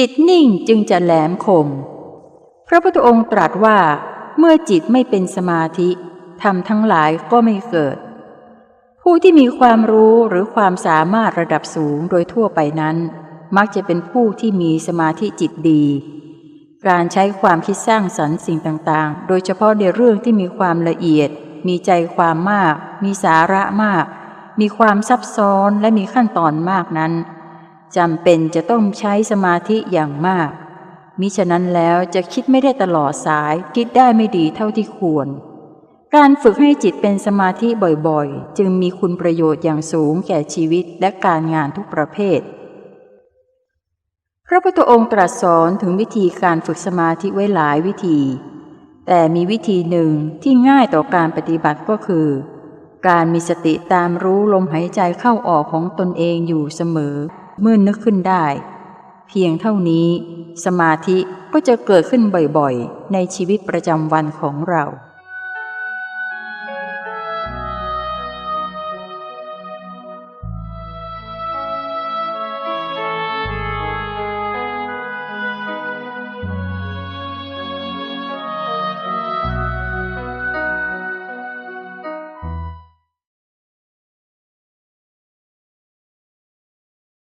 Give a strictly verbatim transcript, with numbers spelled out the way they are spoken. จิตนิ่งจึงจะแหลมคมพระพุทธองค์ตรัสว่าเมื่อจิตไม่เป็นสมาธิธรรมทั้งหลายก็ไม่เกิดผู้ที่มีความรู้หรือความสามารถระดับสูงโดยทั่วไปนั้นมักจะเป็นผู้ที่มีสมาธิจิตดีการใช้ความคิดสร้างสรรค์สิ่งต่างๆโดยเฉพาะในเรื่องที่มีความละเอียดมีใจความมากมีสาระมากมีความซับซ้อนและมีขั้นตอนมากนั้นจำเป็นจะต้องใช้สมาธิอย่างมากมิฉะนั้นแล้วจะคิดไม่ได้ตลอดสายคิดได้ไม่ดีเท่าที่ควรการฝึกให้จิตเป็นสมาธิบ่อยๆจึงมีคุณประโยชน์อย่างสูงแก่ชีวิตและการงานทุกประเภทพระพุทธองค์ตรัสสอนถึงวิธีการฝึกสมาธิไว้หลายวิธีแต่มีวิธีหนึ่งที่ง่ายต่อการปฏิบัติก็คือการมีสติตามรู้ลมหายใจเข้าออกของตนเองอยู่เสมอเมื่อนึกขึ้นได้เพียงเท่านี้สมาธิก็จะเกิดขึ้นบ่อยๆในชีวิตประจำวันของเรา